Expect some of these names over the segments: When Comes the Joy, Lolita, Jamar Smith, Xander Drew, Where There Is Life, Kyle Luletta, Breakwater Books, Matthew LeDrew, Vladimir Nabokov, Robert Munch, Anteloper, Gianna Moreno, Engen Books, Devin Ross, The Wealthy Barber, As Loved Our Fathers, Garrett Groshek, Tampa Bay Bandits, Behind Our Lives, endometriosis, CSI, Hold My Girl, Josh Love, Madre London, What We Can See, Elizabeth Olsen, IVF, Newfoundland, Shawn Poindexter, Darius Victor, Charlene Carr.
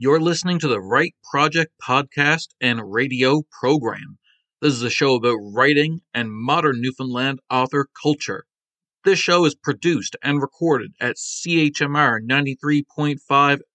You're listening to the Write Project podcast and radio program. This is a show about writing and modern Newfoundland author culture. This show is produced and recorded at CHMR 93.5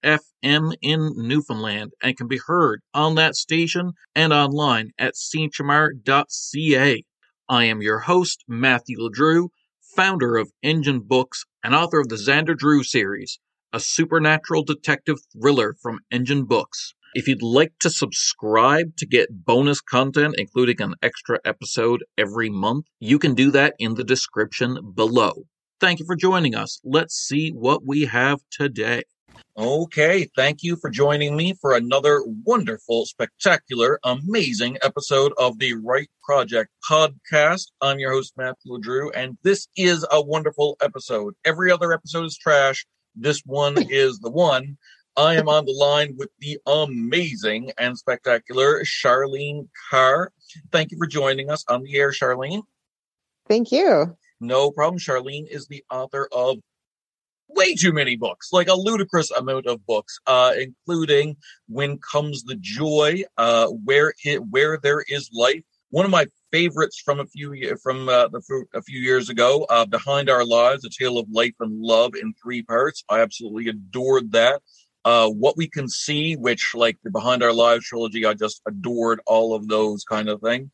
FM in Newfoundland and can be heard on that station and online at chmr.ca. I am your host, Matthew LeDrew, founder of Engen Books and author of the Xander Drew series, a supernatural detective thriller from Engen Books. If you'd like to subscribe to get bonus content, including an extra episode every month, you can do that in the description below. Thank you for joining us. Let's see what we have today. Okay, thank you for joining me for another wonderful, spectacular, amazing episode of the Write Project podcast. I'm your host, Matthew LeDrew, and this is a wonderful episode. Every other episode is trash. This one is the one. I am on the line with the amazing and spectacular Charlene Carr. Thank you for joining us on the air, Charlene. Thank you. No problem. Charlene is the author of way too many books, like a ludicrous amount of books, including When Comes the Joy, Where There Is Life. One of my favorites from a few years ago, Behind Our Lives, A Tale of Life and Love in Three Parts. I absolutely adored that. What We Can See, which, like the Behind Our Lives trilogy, I just adored all of those kind of thing.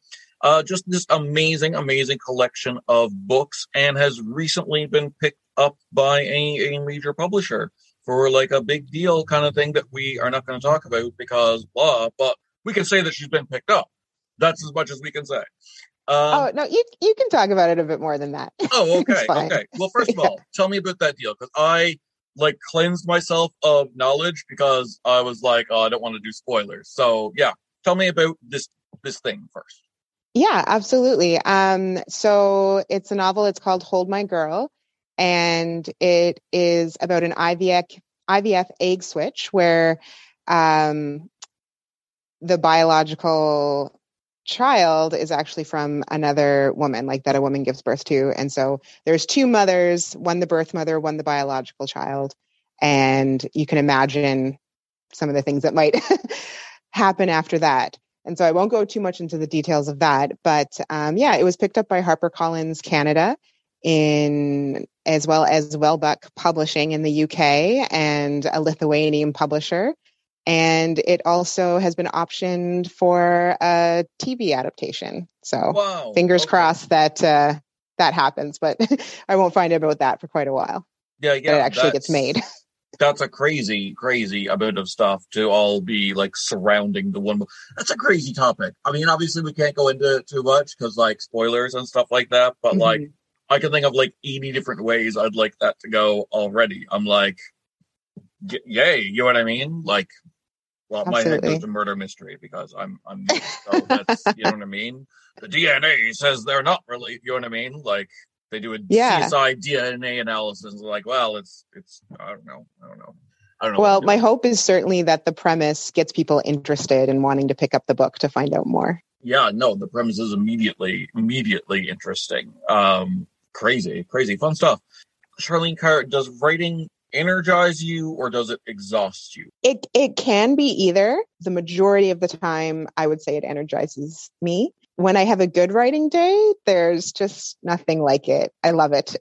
Just this amazing, amazing collection of books, and has recently been picked up by a major publisher for like a big deal kind of thing that we are not going to talk about because blah, but we can say that she's been picked up. That's as much as we can say. You can talk about it a bit more than that. Oh, okay. Okay. Well, first of all, tell me about that deal, because I cleansed myself of knowledge because I was like, oh, I don't want to do spoilers. So yeah, tell me about this thing first. Yeah, absolutely. So it's a novel. It's called Hold My Girl, and it is about an IVF egg switch where the biological child is actually from another woman, like that a woman gives birth to. And so there's two mothers, one the birth mother, one the biological child. And you can imagine some of the things that might happen after that. And so I won't go too much into the details of that, but it was picked up by HarperCollins Canada as well as Wellbuck Publishing in the UK and a Lithuanian publisher. And it also has been optioned for a TV adaptation. So fingers crossed that happens, but I won't find out about that for quite a while. Yeah. But it actually gets made. That's a crazy, crazy amount of stuff to all be surrounding the one. That's a crazy topic. I mean, obviously we can't go into too much because spoilers and stuff like that, but mm-hmm. I can think of 80 different ways I'd like that to go already. I'm yay, you know what I mean? My head goes to murder mystery because I'm so that's, you know what I mean? The DNA says they're not really, you know what I mean? They do a CSI DNA analysis and it's I don't know. Well, my hope is certainly that the premise gets people interested in wanting to pick up the book to find out more. Yeah, no, the premise is immediately interesting. Crazy fun stuff. Charlene Carr, does writing energize you or does it exhaust you? It can be either. The majority of the time, I would say it energizes me. When I have a good writing day, there's just nothing like it. I love it.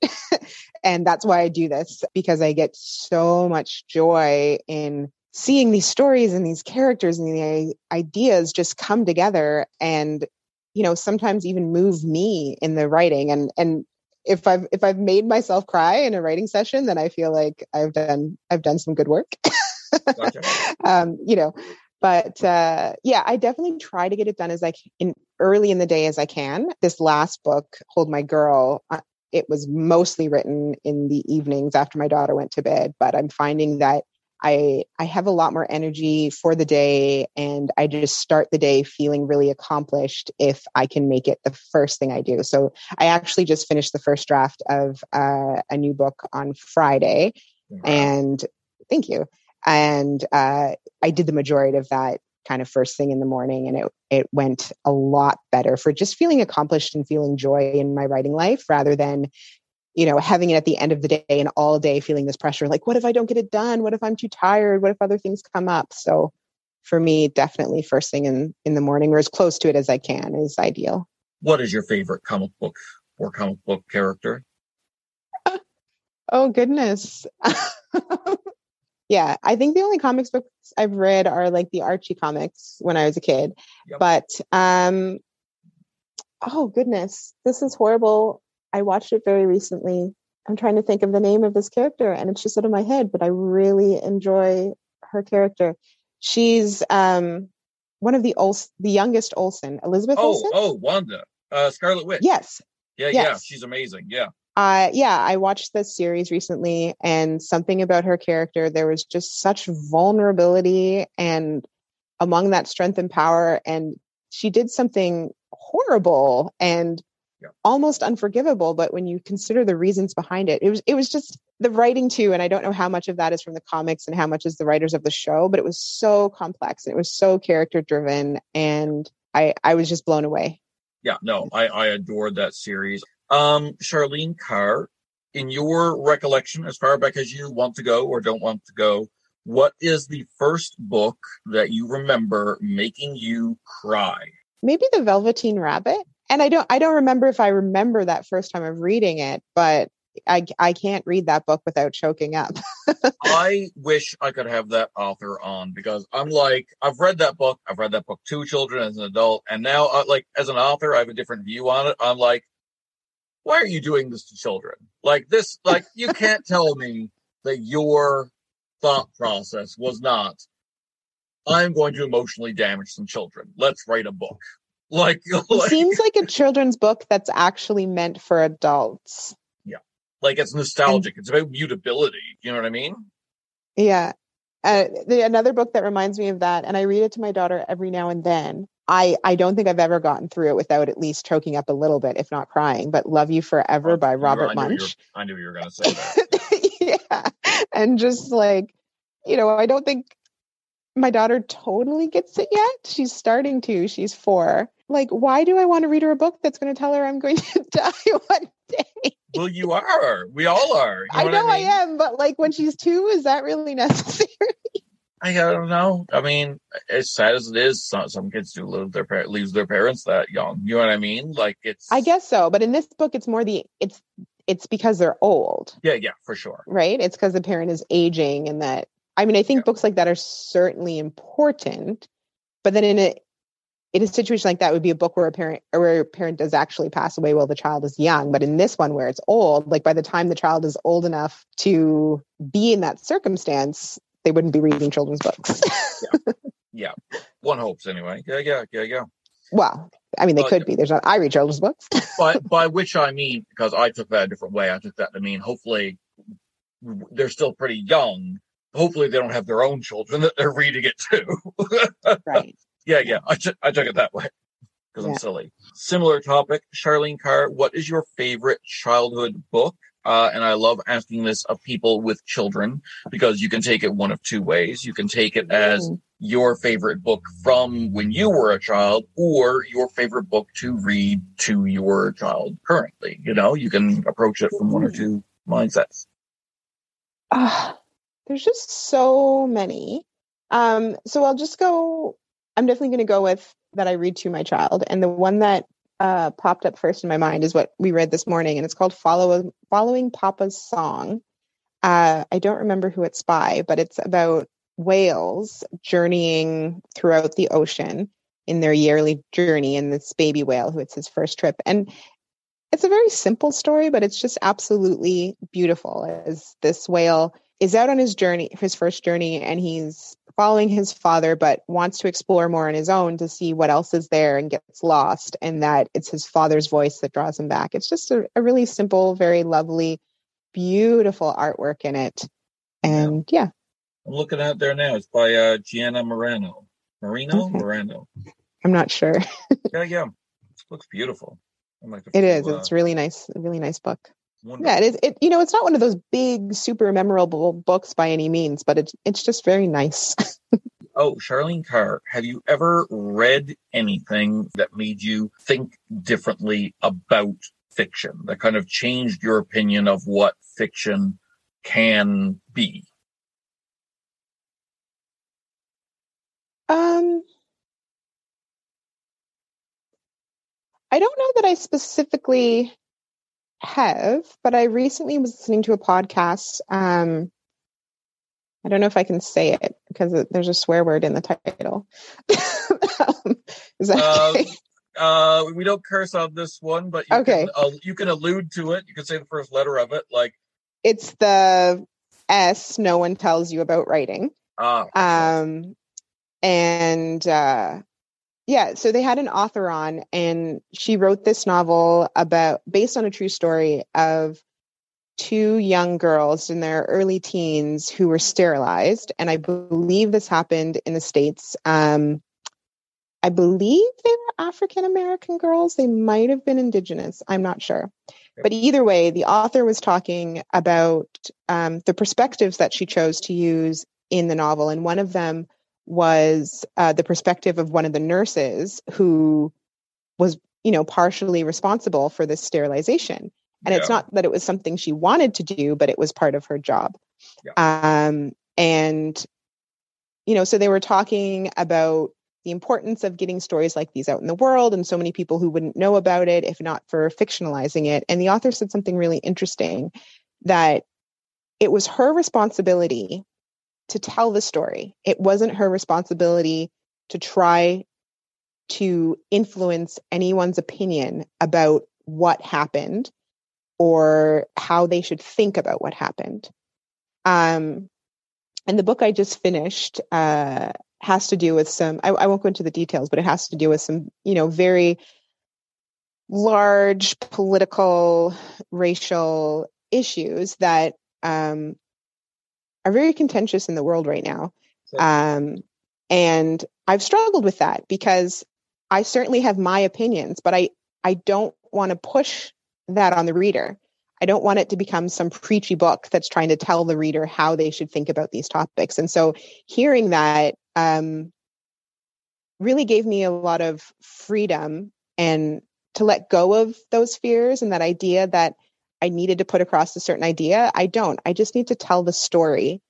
And that's why I do this, because I get so much joy in seeing these stories and these characters and the ideas just come together and, sometimes even move me in the writing. And if I've made myself cry in a writing session, then I feel like I've done some good work. Gotcha. I definitely try to get it done early in the day as I can. This last book, Hold My Girl, it was mostly written in the evenings after my daughter went to bed, but I'm finding that I have a lot more energy for the day, and I just start the day feeling really accomplished if I can make it the first thing I do. So I actually just finished the first draft of a new book on Friday. Wow. And thank you. And I did the majority of that kind of first thing in the morning, and it went a lot better for just feeling accomplished and feeling joy in my writing life rather than you know, having it at the end of the day and all day feeling this pressure, like, what if I don't get it done? What if I'm too tired? What if other things come up? So for me, definitely first thing in the morning, or as close to it as I can, is ideal. What is your favorite comic book or comic book character? Oh, goodness. Yeah, I think the only comic books I've read are like the Archie comics when I was a kid. Yep. But, oh, goodness, this is horrible. I watched it very recently. I'm trying to think of the name of this character, and it's just out of my head, but I really enjoy her character. She's one of the youngest Olsen, Elizabeth Olsen. Oh, Wanda, Scarlet Witch. Yes. Yeah, she's amazing. Yeah. I watched this series recently, and something about her character, there was just such vulnerability and among that strength and power. And she did something horrible and almost unforgivable. But when you consider the reasons behind it, it was just the writing too. And I don't know how much of that is from the comics and how much is the writers of the show, but it was so complex and it was so character driven. And I was just blown away. Yeah, no, I adored that series. Charlene Carr, in your recollection, as far back as you want to go or don't want to go, what is the first book that you remember making you cry? Maybe The Velveteen Rabbit. And I don't remember if I remember that first time of reading it, but I can't read that book without choking up. I wish I could have that author on, because I'm like, I've read that book. I've read that book to children as an adult. And now, like, as an author, I have a different view on it. I'm like, why are you doing this to children? Like this, like, you can't tell me that your thought process was not, I'm going to emotionally damage some children. Let's write a book. Like it seems like a children's book that's actually meant for adults. Like, it's nostalgic. It's about mutability. You know what I mean? Yeah. Another book that reminds me of that, and I read it to my daughter every now and then. I don't think I've ever gotten through it without at least choking up a little bit, if not crying, but Love You Forever by Robert Munch. I knew you were going to say that. Yeah. And just like, you know, I don't think my daughter totally gets it yet. She's starting to. She's 4. Like, why do I want to read her a book that's going to tell her I'm going to die one day? Well, you are. We all are. You know I mean? I am, but like, when she's 2, is that really necessary? I don't know. I mean, as sad as it is, some kids do lose their parents that young. You know what I mean? Like, it's. I guess so, but in this book, it's more it's because they're old. Yeah, for sure. Right? It's because the parent is aging, and that. I mean, I think books like that are certainly important, but then in a situation like that would be a book where a parent does actually pass away while the child is young. But in this one, where it's old, like, by the time the child is old enough to be in that circumstance, they wouldn't be reading children's books. Yeah. One hopes, anyway. Yeah. Well, I mean, they could be. There's not. I read children's books. But by which I mean, because I took that a different way. I took that to mean, hopefully, they're still pretty young. Hopefully, they don't have their own children that they're reading it to. Right. Yeah. I took it that way because I'm silly. Similar topic, Charlene Carr, what is your favorite childhood book? And I love asking this of people with children, because you can take it one of two ways. You can take it as your favorite book from when you were a child, or your favorite book to read to your child currently. You know, you can approach it from one or two mindsets. There's just so many. So I'll just go. I'm definitely going to go with that I read to my child. And the one that popped up first in my mind is what we read this morning. And it's called Following Papa's Song. I don't remember who it's by, but it's about whales journeying throughout the ocean in their yearly journey, and this baby whale who, it's his first trip. And it's a very simple story, but it's just absolutely beautiful, as this whale is out on his first journey, and he's following his father, but wants to explore more on his own to see what else is there, and gets lost, and that it's his father's voice that draws him back. It's just a really simple, very lovely, beautiful artwork in it. And yeah. I'm looking out there now. It's by Gianna Moreno. Moreno? I'm not sure. Yeah. It looks beautiful. It is. It's really nice. A really nice book. Wonderful. Yeah, it is. It, you know, it's not one of those big, super memorable books by any means, but it's just very nice. Oh, Charlene Carr, have you ever read anything that made you think differently about fiction that kind of changed your opinion of what fiction can be? I don't know that I specifically have, but I recently was listening to a podcast. I don't know if I can say it because there's a swear word in the title. Is that okay? We don't curse on this one, but you can allude to it. You can say the first letter of it. Like, it's the S no one tells you about writing. So they had an author on, and she wrote this novel based on a true story of two young girls in their early teens who were sterilized. And I believe this happened in the States. I believe they were African-American girls. They might have been Indigenous. I'm not sure. But either way, the author was talking about the perspectives that she chose to use in the novel. And one of them was the perspective of one of the nurses who was, partially responsible for this sterilization. And It's not that it was something she wanted to do, but it was part of her job. Yeah. So they were talking about the importance of getting stories like these out in the world, and so many people who wouldn't know about it if not for fictionalizing it. And the author said something really interesting, that it was her responsibility to tell the story. It wasn't her responsibility to try to influence anyone's opinion about what happened or how they should think about what happened. And the book I just finished has to do with some, I won't go into the details, but it has to do with some, very large political, racial issues that are very contentious in the world right now. And I've struggled with that because I certainly have my opinions, but I don't want to push that on the reader. I don't want it to become some preachy book that's trying to tell the reader how they should think about these topics. And so hearing that really gave me a lot of freedom and to let go of those fears and that idea that I needed to put across a certain idea. I just need to tell the story.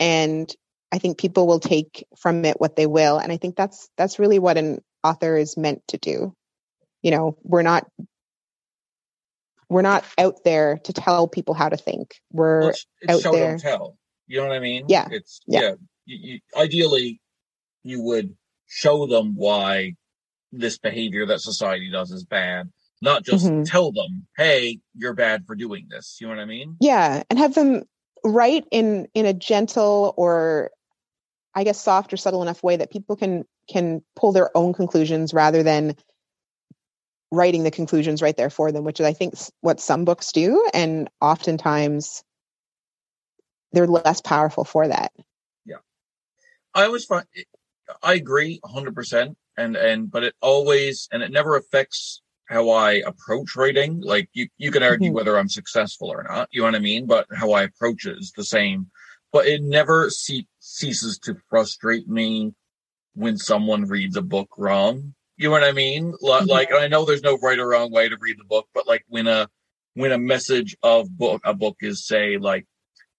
And I think people will take from it what they will. And I think that's really what an author is meant to do. We're not out there to tell people how to think. It's show, don't tell. You know what I mean? Yeah. Ideally, you would show them why this behavior that society does is bad. Not just tell them, hey, you're bad for doing this. You know what I mean? Yeah. And have them write in a gentle or, I guess, soft or subtle enough way that people can pull their own conclusions rather than writing the conclusions right there for them, which is, I think, what some books do. And oftentimes they're less powerful for that. Yeah. I always find, I agree 100%. But it always, and it never affects how I approach writing. Like you can argue whether I'm successful or not, you know what I mean? But how I approach it is the same, but it never ceases to frustrate me when someone reads a book wrong. You know what I mean? Like, I know there's no right or wrong way to read the book, but like when a message of a book is, say, like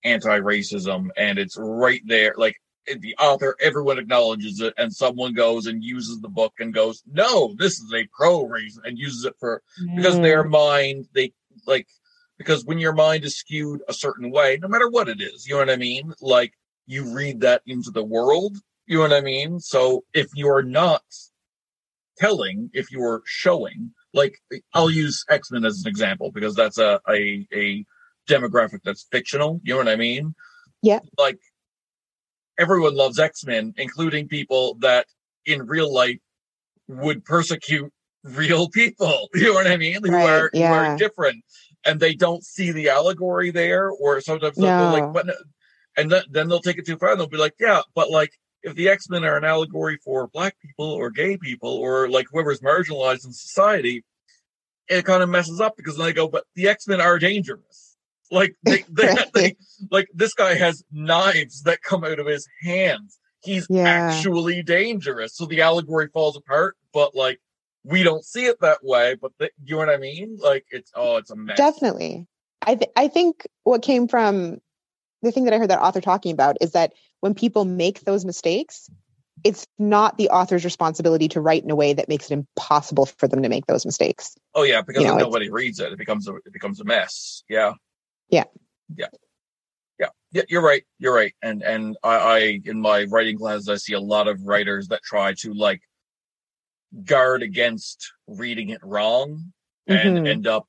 anti-racism, and it's right there, like the author, everyone acknowledges it, and someone goes and uses the book and goes, no, this is a pro-race, and uses it for, because their mind, because when your mind is skewed a certain way, no matter what it is, you know what I mean? Like, you read that into the world, you know what I mean? So if you're not telling, if you were showing, like, I'll use X-Men as an example because that's a demographic that's fictional, you know what I mean? Yeah. Like, everyone loves X-Men, including people that in real life would persecute real people, you know what I mean? Right. Who are different, and they don't see the allegory there, or sometimes they're like, but no. And then they'll take it too far and they'll be like, yeah, but like, if the X-Men are an allegory for black people or gay people or like whoever's marginalized in society, it kind of messes up because then they go, but the X-Men are dangerous. Like they like, this guy has knives that come out of his hands. He's actually dangerous. So the allegory falls apart, but like we don't see it that way, but you know what I mean? Like, it's a mess. Definitely. I think what came from the thing that I heard that author talking about is that when people make those mistakes, it's not the author's responsibility to write in a way that makes it impossible for them to make those mistakes. Oh yeah. Because you know, nobody reads it. It becomes a mess. Yeah. Yeah. Yeah. Yeah, you're right. And I in my writing classes, I see a lot of writers that try to like guard against reading it wrong and end up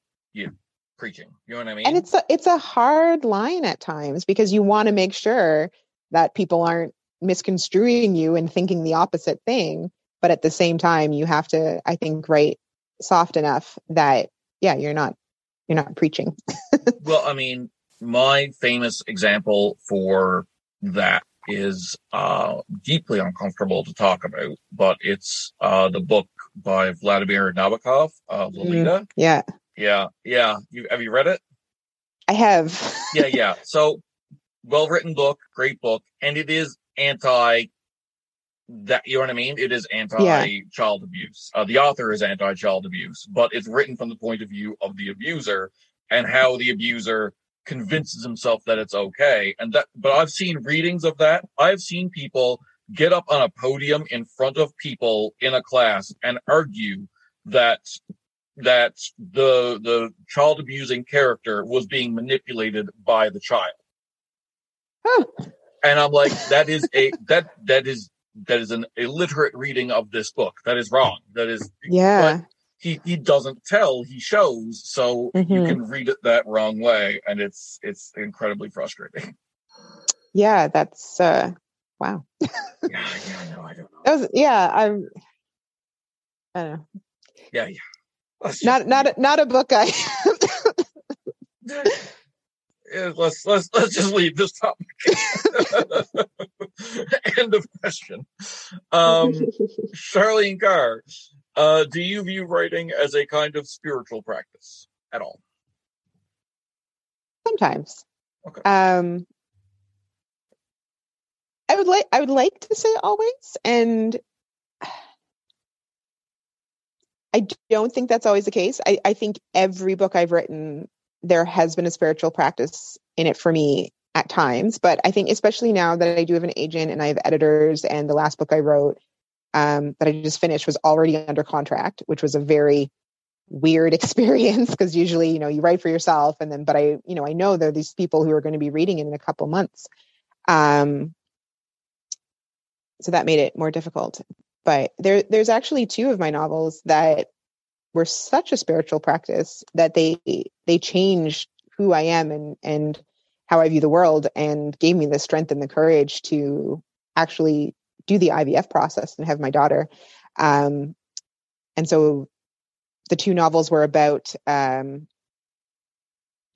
preaching. You know what I mean? And it's a hard line at times because you want to make sure that people aren't misconstruing you and thinking the opposite thing. But at the same time, you have to, I think, write soft enough that, yeah, you're not preaching. Well, I mean, my famous example for that is deeply uncomfortable to talk about, but it's the book by Vladimir Nabokov, Lolita. Yeah. Have you read it? I have. Yeah. So, well-written book, great book, and it is you know what I mean? It is anti-child abuse. The author is anti-child abuse, but it's written from the point of view of the abuser and how the abuser convinces himself that it's okay. But I've seen readings of that. I've seen people get up on a podium in front of people in a class and argue that the child abusing character was being manipulated by the child. Huh. And I'm like, that is an illiterate reading of this book. That is wrong. That is but he doesn't tell, he shows, so you can read it that wrong way, and it's incredibly frustrating. Yeah, that's wow. Yeah, I know. I don't know. I don't know. Yeah. Not a book I. Let's just leave this topic. End of question. Charlene Carr, do you view writing as a kind of spiritual practice at all? Sometimes. Okay. I would like to say always, and I don't think that's always the case. I think every book I've written, there has been a spiritual practice in it for me at times. But I think especially now that I do have an agent and I have editors, and the last book I wrote that I just finished was already under contract, which was a very weird experience because usually, you know, you write for yourself and then, but I know there are these people who are going to be reading it in a couple months. So that made it more difficult. But there's actually two of my novels that were such a spiritual practice that they changed who I am and how I view the world, and gave me the strength and the courage to actually do the IVF process and have my daughter. And so the two novels were about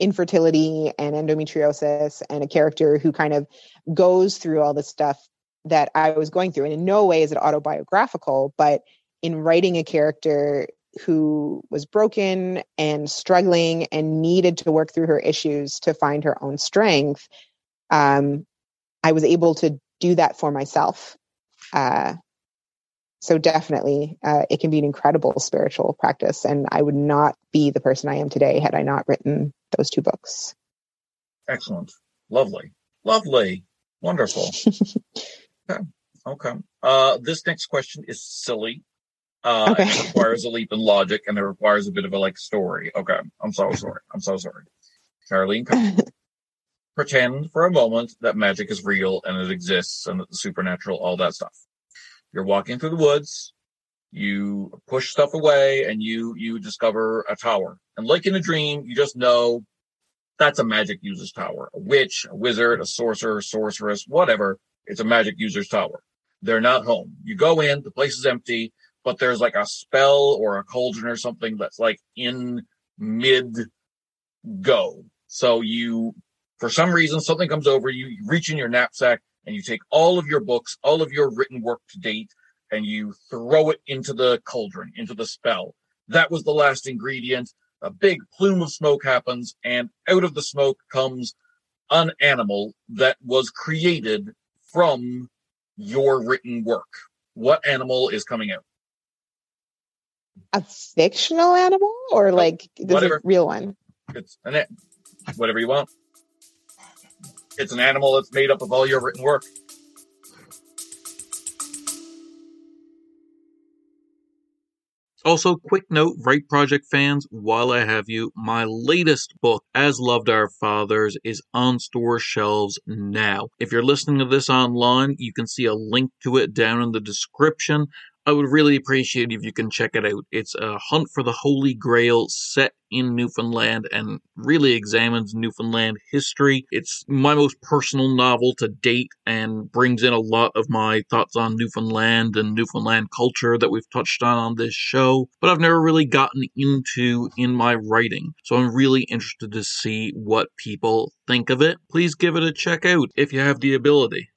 infertility and endometriosis, and a character who kind of goes through all this stuff that I was going through. And in no way is it autobiographical, but in writing a character who was broken and struggling and needed to work through her issues to find her own strength, I was able to do that for myself. So definitely, it can be an incredible spiritual practice. And I would not be the person I am today had I not written those two books. Excellent. Lovely. Wonderful. Okay. This next question is silly. Okay. It requires a leap in logic, and it requires a bit of a story. Okay. I'm so sorry. Charlene, pretend for a moment that magic is real and it exists and that the supernatural, all that stuff. You're walking through the woods, you push stuff away, and you discover a tower. And like in a dream, you just know that's a magic user's tower. A witch, a wizard, a sorcerer, sorceress, whatever. It's a magic user's tower. They're not home. You go in, the place is empty, but there's a spell or a cauldron or something that's in mid-go. So you, for some reason, something comes over you, you reach in your knapsack, and you take all of your books, all of your written work to date, and you throw it into the cauldron, into the spell. That was the last ingredient. A big plume of smoke happens, and out of the smoke comes an animal that was created from your written work. What animal is coming out? a fictional animal, or like this is a real one? It's an whatever you want. It's an animal that's made up of all your written work. Also, quick note, Write Project fans, while I have you, my latest book, As Loved Our Fathers, is on store shelves now. If you're listening to this online, you can see a link to it down in the description. I would really appreciate it if you can check it out. It's a hunt for the Holy Grail set in Newfoundland and really examines Newfoundland history. It's my most personal novel to date and brings in a lot of my thoughts on Newfoundland and Newfoundland culture that we've touched on this show, but I've never really gotten into in my writing. So I'm really interested to see what people think of it. Please give it a check out if you have the ability.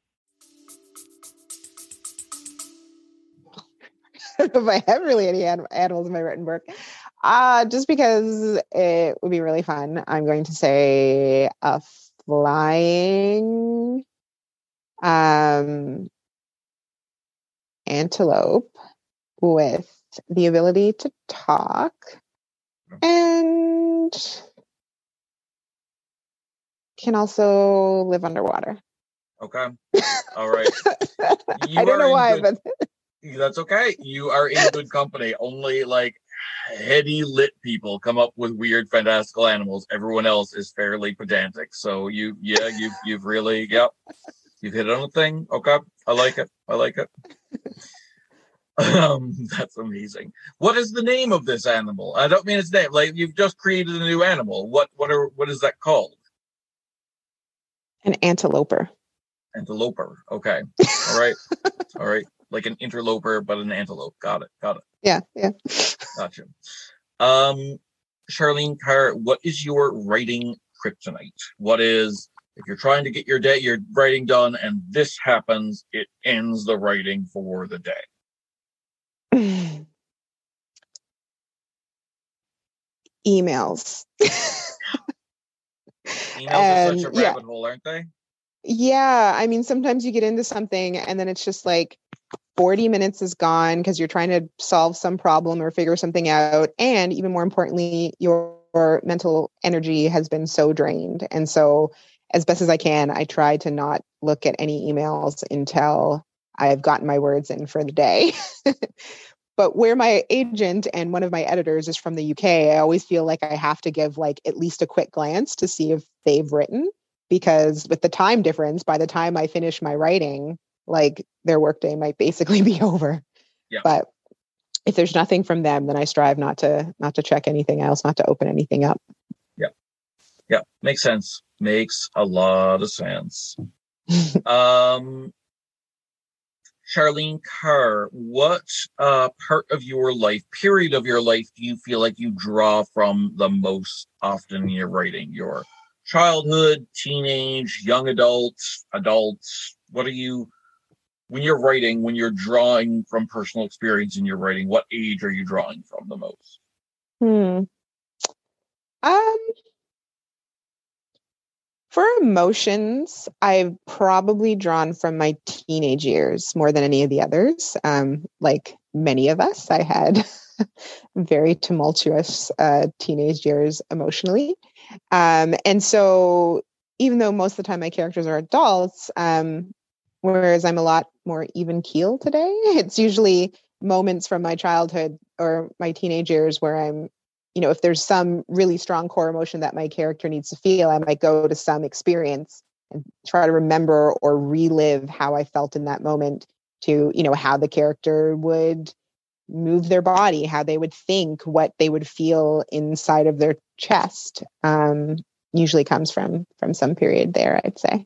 If I have really any animals in my written work, just because it would be really fun, I'm going to say a flying antelope with the ability to talk and can also live underwater. Okay. All right. I don't know why, but... That's okay. You are in good company. Only like heady lit people come up with weird, fantastical animals. Everyone else is fairly pedantic. So you've hit it on a thing. Okay, I like it. That's amazing. What is the name of this animal? I don't mean its name. Like you've just created a new animal. What is that called? An anteloper. Anteloper. Okay. All right. Like an interloper, but an antelope. Got it. Yeah. Gotcha. Charlene Carr, what is your writing kryptonite? What is, if you're trying to get your writing done and this happens, it ends the writing for the day? Emails. Emails are such a rabbit hole, aren't they? Yeah. I mean, sometimes you get into something and then it's just like, 40 minutes is gone because you're trying to solve some problem or figure something out. And even more importantly, your mental energy has been so drained. And so as best as I can, I try to not look at any emails until I've gotten my words in for the day. But where my agent and one of my editors is from the UK, I always feel like I have to give like at least a quick glance to see if they've written, because with the time difference, by the time I finish my writing, like their workday might basically be over. Yeah. But if there's nothing from them, then I strive not to check anything else, not to open anything up. Yeah. Yeah. Makes sense. Makes a lot of sense. Charlene Carr, what part of your life, period of your life, do you feel like you draw from the most often in your writing? Your childhood, teenage, young adults, what are you, when you're writing, when you're drawing from personal experience in your writing, what age are you drawing from the most? For emotions, I've probably drawn from my teenage years more than any of the others. Like many of us, I had very tumultuous teenage years emotionally. And so even though most of the time my characters are adults, whereas I'm a lot more even keel today. It's usually moments from my childhood or my teenage years where I'm, if there's some really strong core emotion that my character needs to feel, I might go to some experience and try to remember or relive how I felt in that moment to, how the character would move their body, how they would think, what they would feel inside of their chest. Usually comes from some period there, I'd say.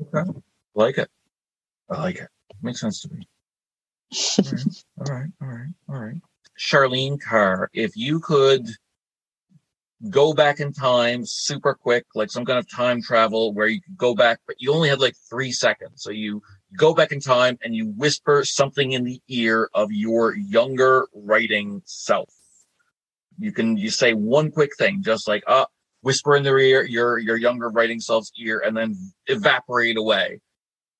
Okay. I like it. Makes sense to me. All right. Charlene Carr, if you could go back in time super quick, like some kind of time travel where you could go back, but you only had like 3 seconds. So you go back in time and you whisper something in the ear of your younger writing self. You say one quick thing, just like, whisper in their ear, your younger writing self's ear, and then evaporate away.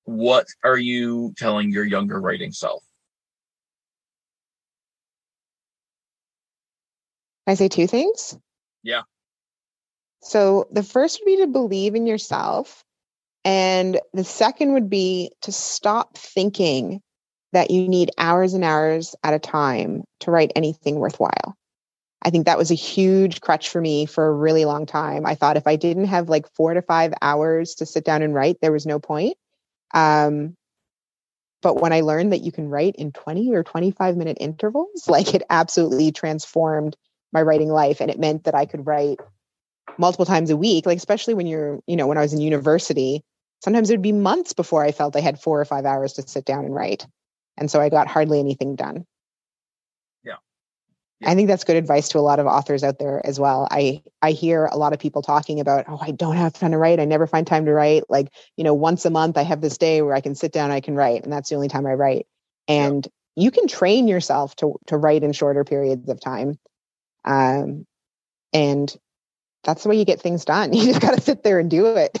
What are you telling your younger writing self? Can I say two things? Yeah. So the first would be to believe in yourself. And the second would be to stop thinking that you need hours and hours at a time to write anything worthwhile. I think that was a huge crutch for me for a really long time. I thought if I didn't have like 4 to 5 hours to sit down and write, there was no point. But when I learned that you can write in 20 or 25 minute intervals, like it absolutely transformed my writing life. And it meant that I could write multiple times a week, like especially when you're, you know, when I was in university, sometimes it would be months before I felt I had 4 or 5 hours to sit down and write. And so I got hardly anything done. Yeah. I think that's good advice to a lot of authors out there as well. I hear a lot of people talking about, oh, I don't have time to write. I never find time to write. Like, you know, once a month I have this day where I can sit down, I can write. And that's the only time I write. And you can train yourself to write in shorter periods of time. And that's the way you get things done. You just got to sit there and do it.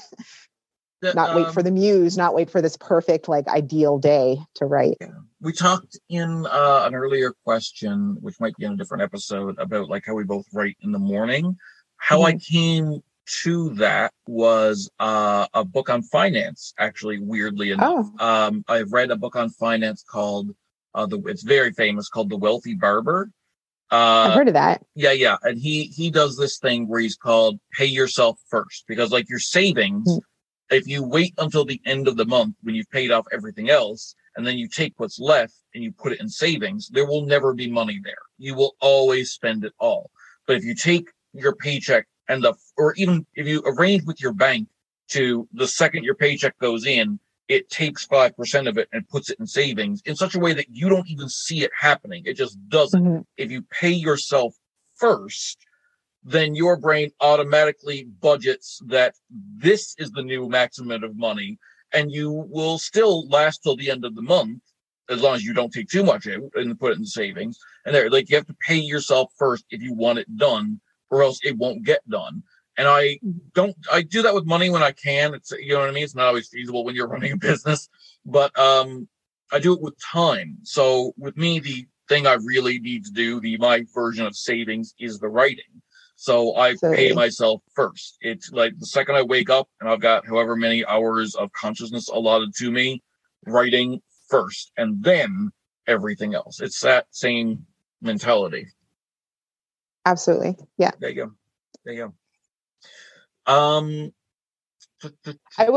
Not wait for the muse, not wait for this perfect, like ideal day to write. Yeah. We talked in an earlier question, which might be in a different episode, about like how we both write in the morning. How I came to that was a book on finance, actually, weirdly enough. I've read a book on finance called, it's very famous, called The Wealthy Barber. I've heard of that. Yeah. And he does this thing where he's called pay yourself first, because like your savings, if you wait until the end of the month when you've paid off everything else, and then you take what's left and you put it in savings, there will never be money there. You will always spend it all. But if you take your paycheck and or even if you arrange with your bank to the second your paycheck goes in, it takes 5% of it and puts it in savings in such a way that you don't even see it happening. It just doesn't. If you pay yourself first, then your brain automatically budgets that this is the new maximum of money. And you will still last till the end of the month, as long as you don't take too much out and put it in savings. And there, like, you have to pay yourself first if you want it done, or else it won't get done. And I do that with money when I can. It's, you know what I mean? It's not always feasible when you're running a business, but I do it with time. So with me, the thing I really need to do, my version of savings, is the writing. So I pay myself first. It's like the second I wake up and I've got however many hours of consciousness allotted to me, writing first and then everything else. It's that same mentality. Absolutely. Yeah. There you go.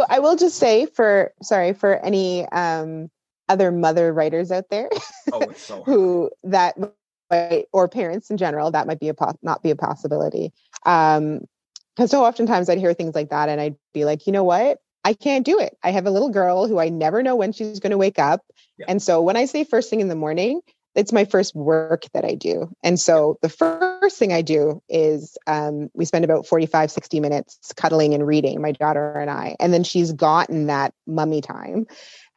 I will just say for any other mother writers out there or parents in general, that might be not be a possibility. Because so oftentimes I'd hear things like that and I'd be like, you know what? I can't do it. I have a little girl who I never know when she's going to wake up. Yeah. And so when I say first thing in the morning, it's my first work that I do. And so the first thing I do is we spend about 45, 60 minutes cuddling and reading, my daughter and I. And then she's gotten that mummy time.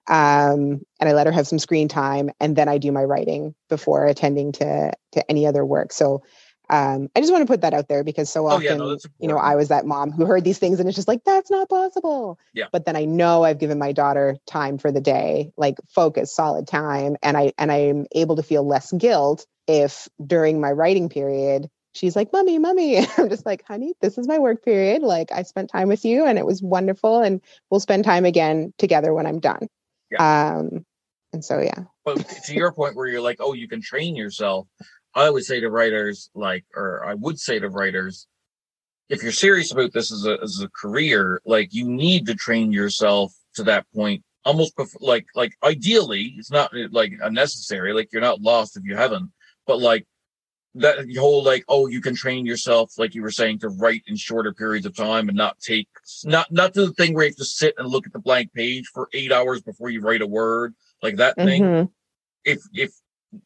And I let her have some screen time, and then I do my writing before attending to any other work. So, I just want to put that out there because so often, you know, I was that mom who heard these things and it's just like, that's not possible. Yeah. But then I know I've given my daughter time for the day, like focus, solid time. And I'm able to feel less guilt if during my writing period, she's like, mommy. And I'm just like, honey, this is my work period. Like, I spent time with you and it was wonderful. And we'll spend time again together when I'm done. Yeah. And so, yeah. But to your point where you're like, oh, you can train yourself. I always say to writers, if you're serious about this as a career, like you need to train yourself to that point almost before, like ideally it's not like unnecessary, like you're not lost if you haven't, but like that whole, like, oh, you can train yourself, like you were saying, to write in shorter periods of time and not do the thing where you have to sit and look at the blank page for 8 hours before you write a word, like that thing.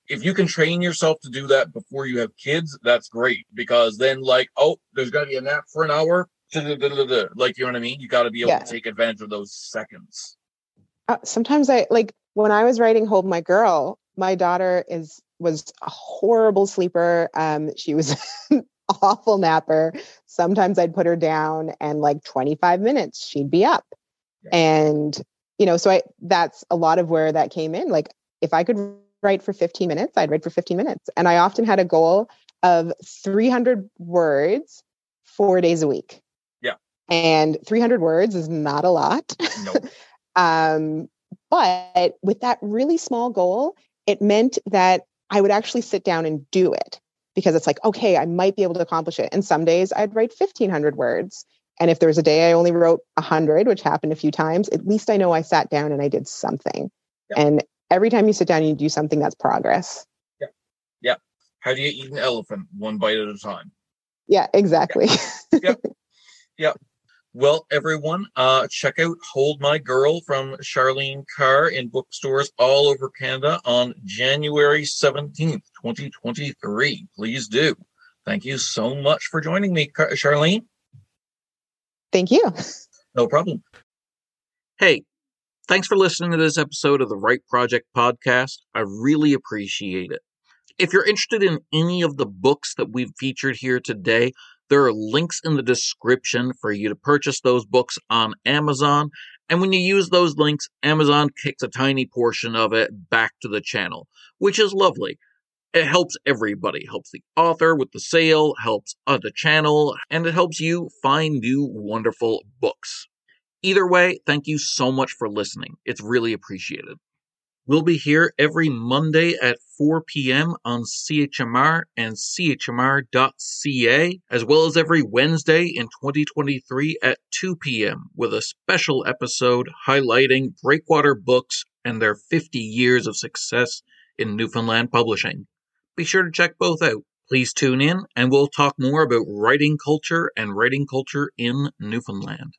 If you can train yourself to do that before you have kids, that's great, because then like, oh, there's going to be a nap for an hour. Like, you know what I mean? You got to be able to take advantage of those seconds. Sometimes when I was writing Hold My Girl, my daughter was a horrible sleeper. She was an awful napper. Sometimes I'd put her down and like 25 minutes, she'd be up. Yeah. And, you know, so that's a lot of where that came in. Like if I could write for 15 minutes, I'd write for 15 minutes. And I often had a goal of 300 words 4 days a week. Yeah. And 300 words is not a lot. No. But with that really small goal, it meant that I would actually sit down and do it, because it's like, okay, I might be able to accomplish it. And some days I'd write 1,500 words. And if there was a day I only wrote 100, which happened a few times, at least I know I sat down and I did something. Yep. And every time you sit down and you do something, that's progress. Yeah. Yeah. How do you eat an elephant? One bite at a time. Yeah, exactly. Yeah. Yep. Yep. Well, everyone, check out Hold My Girl from Charlene Carr in bookstores all over Canada on January 17th, 2023. Please do. Thank you so much for joining me, Charlene. Thank you. No problem. Hey, thanks for listening to this episode of the Write Project podcast. I really appreciate it. If you're interested in any of the books that we've featured here today, there are links in the description for you to purchase those books on Amazon. And when you use those links, Amazon kicks a tiny portion of it back to the channel, which is lovely. It helps everybody, helps the author with the sale, helps the channel, and it helps you find new wonderful books. Either way, thank you so much for listening. It's really appreciated. We'll be here every Monday at 4 p.m. on CHMR and chmr.ca, as well as every Wednesday in 2023 at 2 p.m. with a special episode highlighting Breakwater Books and their 50 years of success in Newfoundland publishing. Be sure to check both out. Please tune in, and we'll talk more about writing culture and writing culture in Newfoundland.